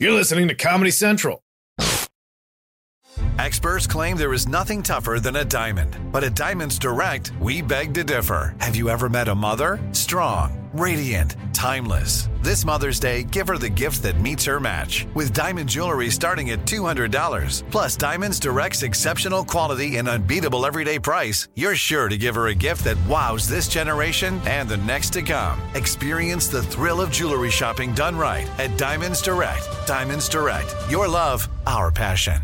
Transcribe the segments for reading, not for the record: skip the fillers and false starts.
You're listening to Comedy Central. Experts claim there is nothing tougher than a diamond. But at Diamonds Direct, we beg to differ. Have you ever met a mother? Strong, radiant, timeless. This Mother's Day, give her the gift that meets her match. With diamond jewelry starting at $200, plus Diamonds Direct's exceptional quality and unbeatable everyday price, you're sure to give her a gift that wows this generation and the next to come. Experience the thrill of jewelry shopping done right at Diamonds Direct. Diamonds Direct. Your love, our passion.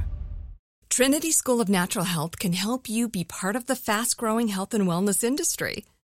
Trinity School of Natural Health can help you be part of the fast-growing health and wellness industry.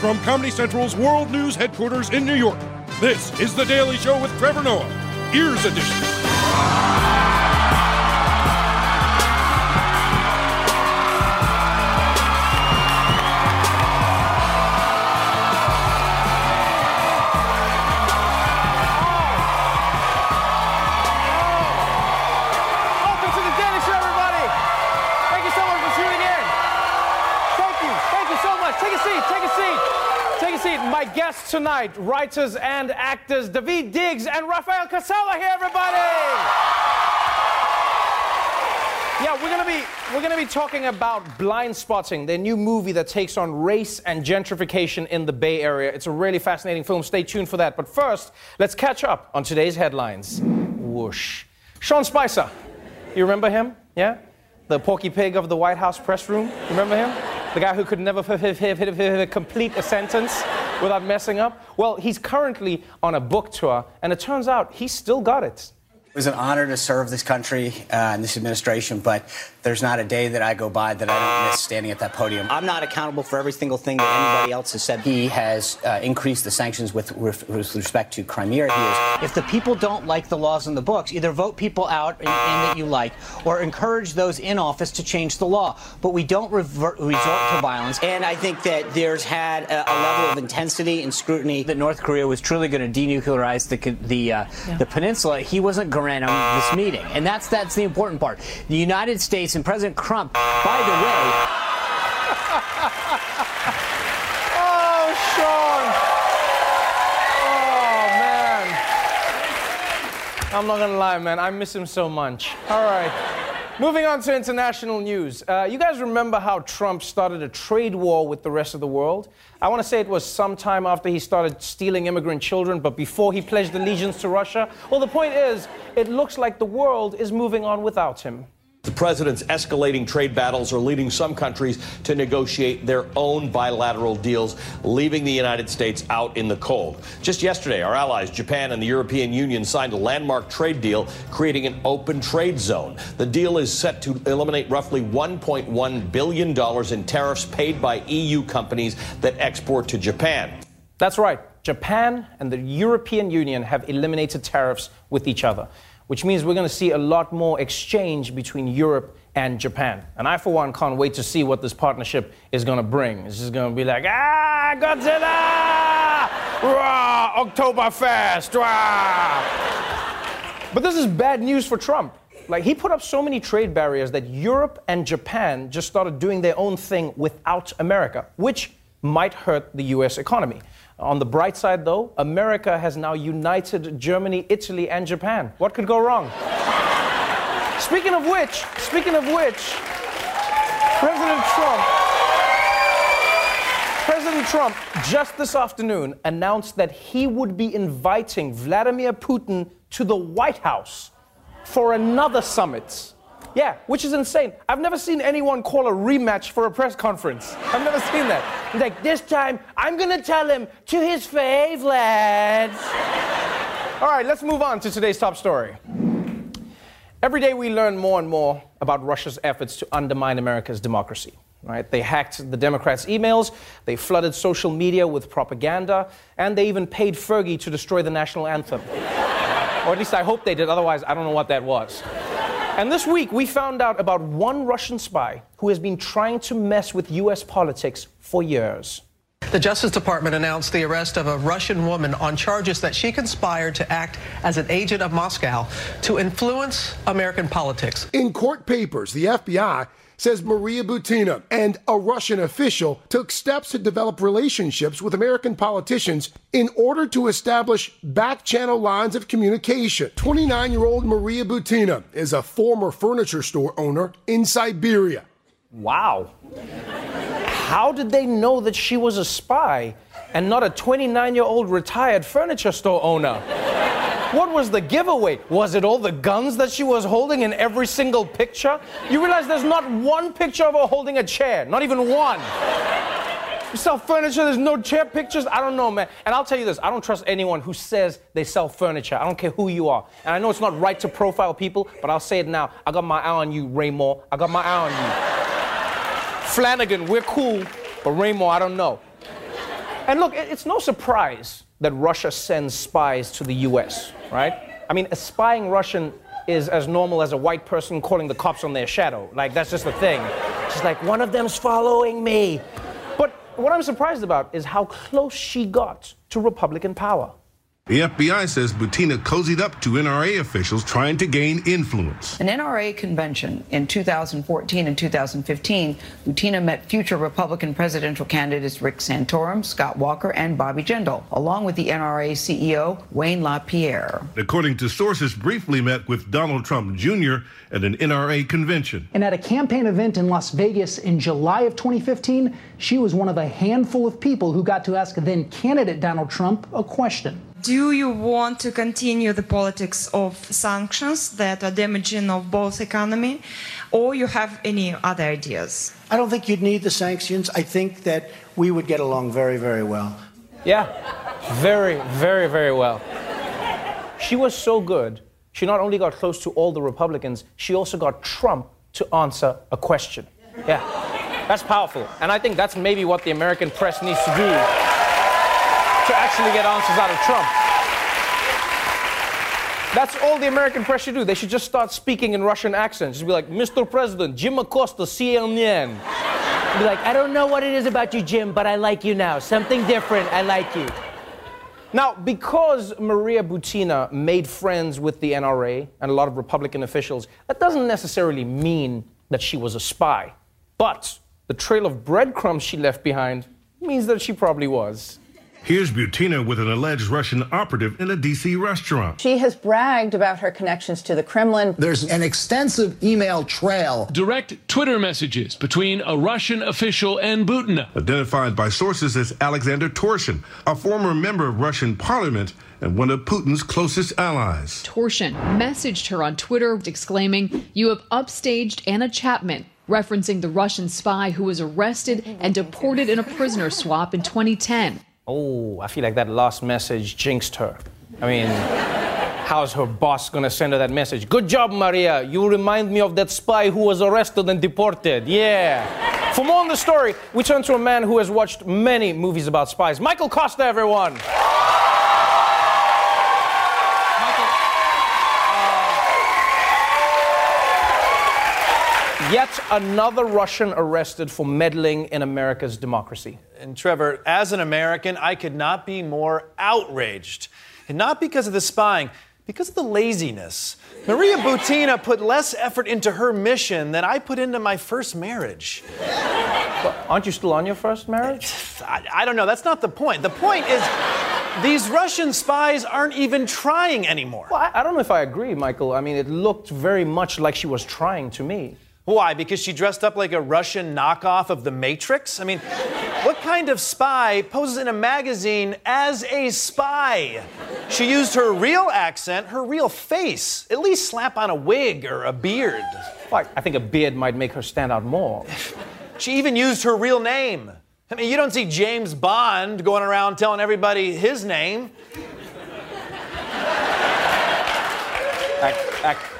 From Comedy Central's World News Headquarters in New York, this is The Daily Show with Trevor Noah, Ears Edition. My guests tonight, writers and actors Daveed Diggs and Rafael Casal are here, everybody. Yeah, we're gonna be talking about Blindspotting, their new movie that takes on race and gentrification in the Bay Area. It's a really fascinating film. Stay tuned for that. But first, let's catch up on today's headlines. Whoosh. Sean Spicer. You remember him? Yeah? The Porky Pig of the White House press room. Remember him? The guy who could never complete a sentence without messing up? Well, he's currently on a book tour, and it turns out he's still got it. It was an honor to serve this country and this administration, but there's not a day that I go by that I don't miss standing at that podium. I'm not accountable for every single thing that anybody else has said. He has increased the sanctions with respect to Crimea. If the people don't like the laws in the books, either vote people out in that you like or encourage those in office to change the law. But we don't resort to violence. And I think that there's had a level of intensity and scrutiny that North Korea was truly going to denuclearize the peninsula. He wasn't on this meeting, and that's the important part. The United States and President Trump, by the way. Oh, Sean! Oh man! I'm not gonna lie, man. I miss him so much. All right. Moving on to international news. You guys remember how Trump started a trade war with the rest of the world? I want to say it was sometime after he started stealing immigrant children, but before he pledged allegiance to Russia. Well, the point is, it looks like the world is moving on without him. The president's escalating trade battles are leading some countries to negotiate their own bilateral deals, leaving the United States out in the cold. Just yesterday, our allies, Japan and the European Union, signed a landmark trade deal, creating an open trade zone. The deal is set to eliminate roughly $1.1 billion in tariffs paid by EU companies that export to Japan. That's right. Japan and the European Union have eliminated tariffs with each other, which means we're going to see a lot more exchange between Europe and Japan. And I, for one, can't wait to see what this partnership is going to bring. It's just going to be like, Godzilla! Rah! Oktoberfest! Rah! But this is bad news for Trump. Like, he put up so many trade barriers that Europe and Japan just started doing their own thing without America, which might hurt the U.S. economy. On the bright side, though, America has now united Germany, Italy, and Japan. What could go wrong? Speaking of which, President Trump just this afternoon announced that he would be inviting Vladimir Putin to the White House for another summit. Yeah, which is insane. I've never seen anyone call a rematch for a press conference. I've never seen that. He's like, this time, I'm going to tell him to his fave, lads. All right, let's move on to today's top story. Every day we learn more and more about Russia's efforts to undermine America's democracy. Right? They hacked the Democrats' emails, they flooded social media with propaganda, and they even paid Fergie to destroy the national anthem. Or at least I hope they did, otherwise I don't know what that was. And this week, we found out about one Russian spy who has been trying to mess with U.S. politics for years. The Justice Department announced the arrest of a Russian woman on charges that she conspired to act as an agent of Moscow to influence American politics. In court papers, the FBI says Maria Butina and a Russian official took steps to develop relationships with American politicians in order to establish back-channel lines of communication. 29-year-old Maria Butina is a former furniture store owner in Siberia. Wow. How did they know that she was a spy and not a 29-year-old retired furniture store owner? What was the giveaway? Was it all the guns that she was holding in every single picture? You realize there's not one picture of her holding a chair, not even one. You sell furniture, there's no chair pictures? I don't know, man. And I'll tell you this, I don't trust anyone who says they sell furniture. I don't care who you are. And I know it's not right to profile people, but I'll say it now. I got my eye on you, Ray Moore. I got my eye on you. Flanagan, we're cool, but Ramo, I don't know. And look, it's no surprise that Russia sends spies to the U.S., right? I mean, a spying Russian is as normal as a white person calling the cops on their shadow. Like, that's just the thing. She's like, one of them's following me. But what I'm surprised about is how close she got to Republican power. The FBI says Butina cozied up to NRA officials trying to gain influence. An NRA convention in 2014 and 2015, Butina met future Republican presidential candidates Rick Santorum, Scott Walker, and Bobby Jindal, along with the NRA CEO, Wayne LaPierre. According to sources, briefly met with Donald Trump Jr. at an NRA convention. And at a campaign event in Las Vegas in July of 2015, she was one of a handful of people who got to ask then-candidate Donald Trump a question. Do you want to continue the politics of sanctions that are damaging of both economy, or you have any other ideas? I don't think you'd need the sanctions. I think that we would get along very, very well. Yeah, very, very, very well. She was so good, she not only got close to all the Republicans, she also got Trump to answer a question. Yeah, that's powerful. And I think that's maybe what the American press needs to do. To actually get answers out of Trump. That's all the American press should do. They should just start speaking in Russian accents. Just be like, Mr. President, Jim Acosta, CNN. Be like, I don't know what it is about you, Jim, but I like you now. Something different, I like you. Now, because Maria Butina made friends with the NRA and a lot of Republican officials, that doesn't necessarily mean that she was a spy. But the trail of breadcrumbs she left behind means that she probably was. Here's Butina with an alleged Russian operative in a D.C. restaurant. She has bragged about her connections to the Kremlin. There's an extensive email trail. Direct Twitter messages between a Russian official and Butina. Identified by sources as Alexander Torshin, a former member of Russian parliament and one of Putin's closest allies. Torshin messaged her on Twitter exclaiming, "You have upstaged Anna Chapman," referencing the Russian spy who was arrested and deported in a prisoner swap in 2010. Oh, I feel like that last message jinxed her. I mean, how's her boss gonna send her that message? Good job, Maria. You remind me of that spy who was arrested and deported. Yeah. For more on the story, we turn to a man who has watched many movies about spies. Michael Kosta, everyone. Michael, yet another Russian arrested for meddling in America's democracy. And Trevor, as an American, I could not be more outraged. And not because of the spying, because of the laziness. Maria Butina put less effort into her mission than I put into my first marriage. Well, aren't you still on your first marriage? I don't know. That's not the point. The point is these Russian spies aren't even trying anymore. Well, I don't know if I agree, Michael. I mean, it looked very much like she was trying to me. Why? Because she dressed up like a Russian knockoff of The Matrix? I mean, what kind of spy poses in a magazine as a spy? She used her real accent, her real face. At least slap on a wig or a beard. Well, I think a beard might make her stand out more. She even used her real name. I mean, you don't see James Bond going around telling everybody his name.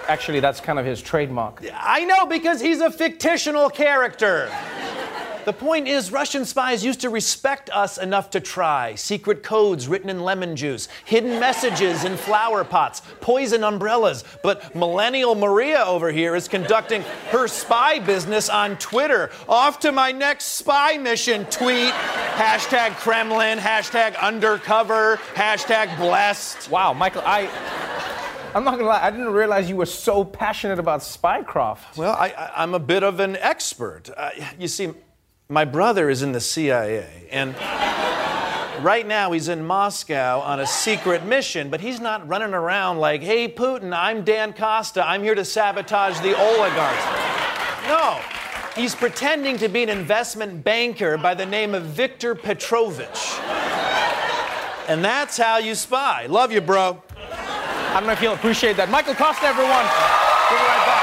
Actually, that's kind of his trademark. I know, because he's a fictional character. The point is, Russian spies used to respect us enough to try. Secret codes written in lemon juice, hidden messages in flower pots, poison umbrellas. But millennial Maria over here is conducting her spy business on Twitter. Off to my next spy mission, tweet. Hashtag Kremlin, hashtag undercover, hashtag blessed. Wow, Michael, I'm not gonna lie, I didn't realize you were so passionate about spycraft. Well, I'm a bit of an expert. You see, my brother is in the CIA, and right now he's in Moscow on a secret mission, but he's not running around like, hey, Putin, I'm Dan Costa, I'm here to sabotage the oligarchs. No, he's pretending to be an investment banker by the name of Viktor Petrovich. And that's how you spy. Love you, bro. I don't know if you'll appreciate that. Michael Kosta, everyone. We'll be right back.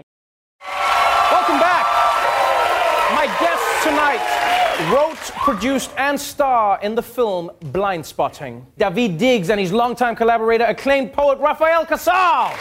Welcome back. My guest tonight wrote, produced, and starred in the film Blindspotting. Daveed Diggs and his longtime collaborator, acclaimed poet Rafael Casal.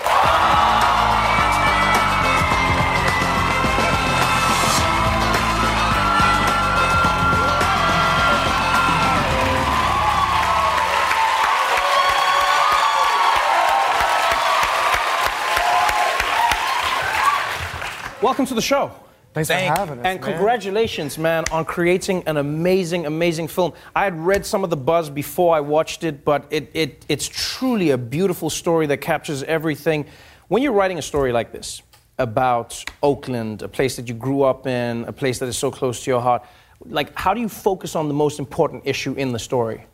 Welcome to the show. Thanks for having us. And congratulations, man, on creating an amazing, amazing film. I had read some of the buzz before I watched it, but it's truly a beautiful story that captures everything. When you're writing a story like this about Oakland, a place that you grew up in, a place that is so close to your heart, like, how do you focus on the most important issue in the story?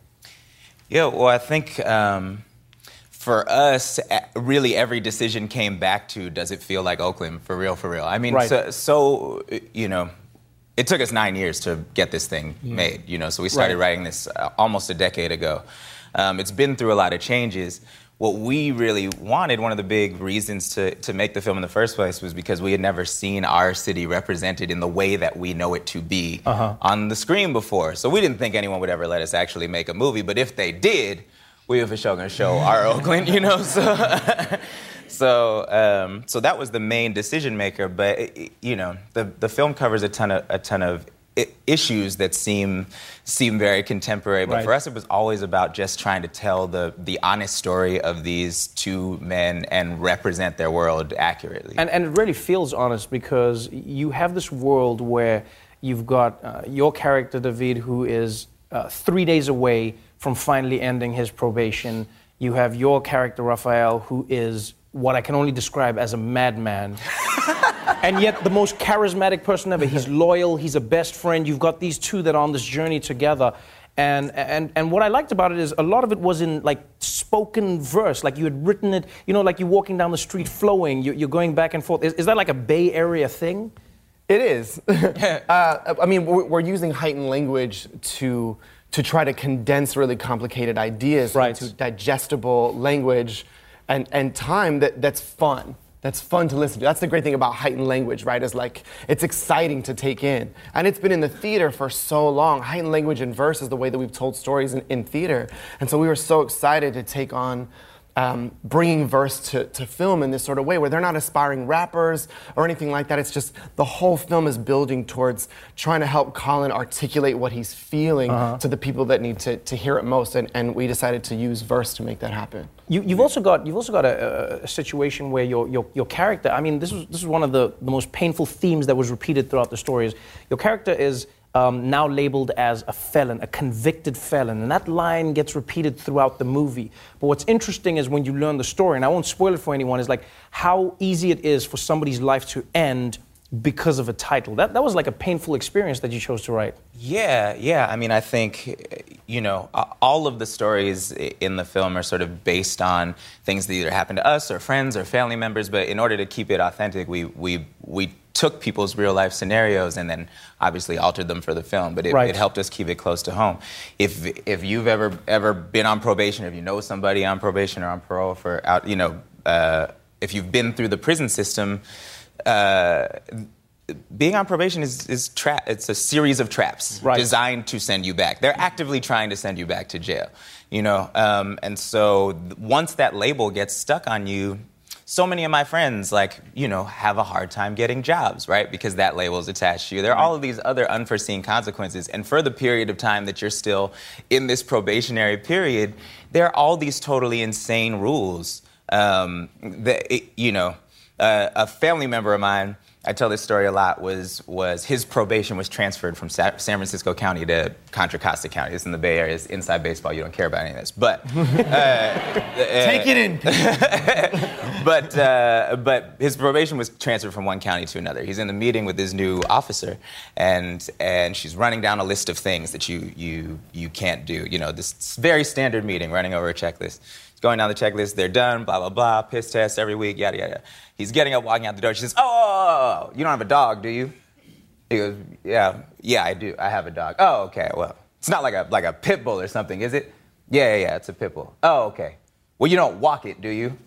Yeah, well, I think for us, really every decision came back to, does it feel like Oakland, for real, for real? I mean, right. So, you know, it took us 9 years to get this thing made, you know, so we started writing this almost a decade ago. It's been through a lot of changes, what we really wanted, one of the big reasons to make the film in the first place was because we had never seen our city represented in the way that we know it to be on the screen before. So we didn't think anyone would ever let us actually make a movie, but if they did, we were for sure gonna show our Oakland, you know? So so that was the main decision maker, but it, you know, the film covers a ton of issues that seem very contemporary, but for us it was always about just trying to tell the honest story of these two men and represent their world accurately. And it really feels honest because you have this world where you've got your character, Daveed, who is 3 days away from finally ending his probation. You have your character, Rafael, who is what I can only describe as a madman. And yet the most charismatic person ever. He's loyal, he's a best friend. You've got these two that are on this journey together. And what I liked about it is a lot of it was in, like, spoken verse. Like, you had written it, you know, like you're walking down the street flowing, you're going back and forth. Is that like a Bay Area thing? It is. I mean, we're using heightened language to try to condense really complicated ideas into digestible language and time that's fun. That's fun to listen to. That's the great thing about heightened language, right? Is like, it's exciting to take in. And it's been in the theater for so long. Heightened language in verse is the way that we've told stories in theater. And so we were so excited to take on bringing verse to film in this sort of way where they're not aspiring rappers or anything like that. It's just the whole film is building towards trying to help Colin articulate what he's feeling to the people that need to hear it most. And we decided to use verse to make that happen. You've also got a situation where your character. I mean, this is one of the most painful themes that was repeated throughout the story. Is your character is now labeled as a felon, a convicted felon. And that line gets repeated throughout the movie. But what's interesting is when you learn the story, and I won't spoil it for anyone, is like how easy it is for somebody's life to end because of a title. That was like a painful experience that you chose to write. Yeah. I mean, I think, you know, all of the stories in the film are sort of based on things that either happened to us or friends or family members. But in order to keep it authentic, we took people's real-life scenarios and then obviously altered them for the film, but it helped us keep it close to home. If you've ever been on probation, if you know somebody on probation or on parole for out, you know, if you've been through the prison system, being on probation is trap. It's a series of traps designed to send you back. They're actively trying to send you back to jail, you know. And so once that label gets stuck on you. So many of my friends, like, you know, have a hard time getting jobs, right? Because that label's attached to you. There are all of these other unforeseen consequences. And for the period of time that you're still in this probationary period, there are all these totally insane rules. A family member of mine, I tell this story a lot, was his probation was transferred from San Francisco County to Contra Costa County. It's in the Bay Area. It's inside baseball. You don't care about any of this. But take it in. But his probation was transferred from one county to another. He's in the meeting with his new officer, and she's running down a list of things that you can't do. You know, this very standard meeting, running over a checklist. Going down the checklist, they're done, blah, blah, blah, piss test every week, yada, yada. He's getting up, walking out the door. She says, oh, you don't have a dog, do you? He goes, yeah, I do. I have a dog. Oh, okay, well, it's not like a pit bull or something, is it? Yeah, it's a pit bull. Oh, okay. Well, you don't walk it, do you?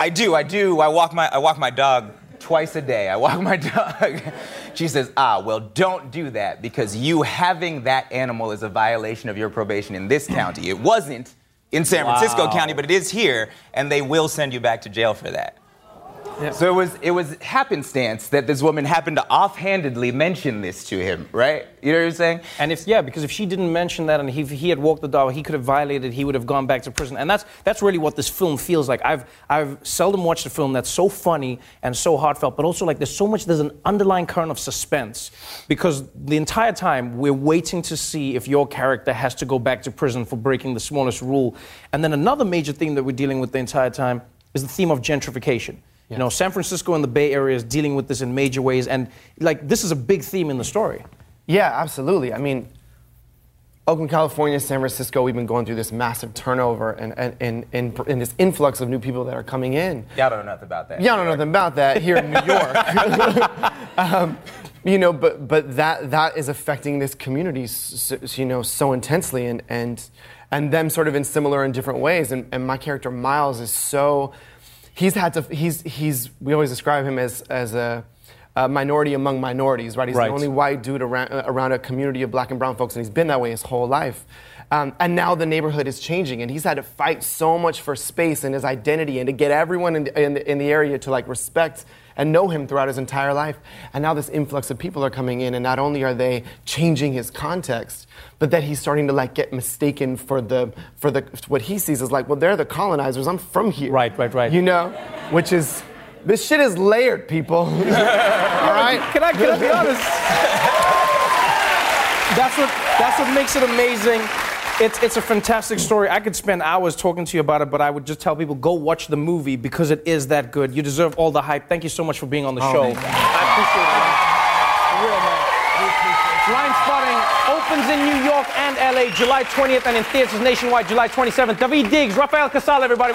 I do. I walk my dog twice a day. I walk my dog. She says, well, don't do that because you having that animal is a violation of your probation in this county. It wasn't in San Francisco County, but it is here, and they will send you back to jail for that. Yeah. So it was happenstance that this woman happened to offhandedly mention this to him, right? You know what I'm saying? And because if she didn't mention that and he had walked the dog, he could have violated, he would have gone back to prison. And that's really what this film feels like. I've seldom watched a film that's so funny and so heartfelt, but also like there's an underlying current of suspense because the entire time we're waiting to see if your character has to go back to prison for breaking the smallest rule. And then another major theme that we're dealing with the entire time is the theme of gentrification. You know, San Francisco and the Bay Area is dealing with this in major ways, and, like, this is a big theme in the story. Yeah, absolutely. I mean, Oakland, California, San Francisco, we've been going through this massive turnover and this influx of new people that are coming in. Y'all don't know nothing about that. Y'all don't know nothing about that here in New York. You know, but that is affecting this community, so, you know, so intensely, and and them sort of in similar and different ways. And my character Miles is so, we always describe him as a minority among minorities, right? He's right. The only white dude around a community of black and brown folks, and he's been that way his whole life. And now the neighborhood is changing, and he's had to fight so much for space and his identity and to get everyone in the area to like respect and know him throughout his entire life. And now this influx of people are coming in, and not only are they changing his context, but that he's starting to like get mistaken for what he sees as like, well, they're the colonizers. I'm from here. Right. You know, which is, this shit is layered, people. All right? Can I be honest? That's what makes it amazing. It's a fantastic story. I could spend hours talking to you about it, but I would just tell people, go watch the movie because it is that good. You deserve all the hype. Thank you so much for being on the show. Man. I appreciate it, man. For real, man. We appreciate it. Blindspotting opens in New York and L.A. July 20th and in theaters nationwide July 27th. Daveed Diggs, Rafael Casal, everybody.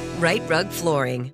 Right Rug Flooring.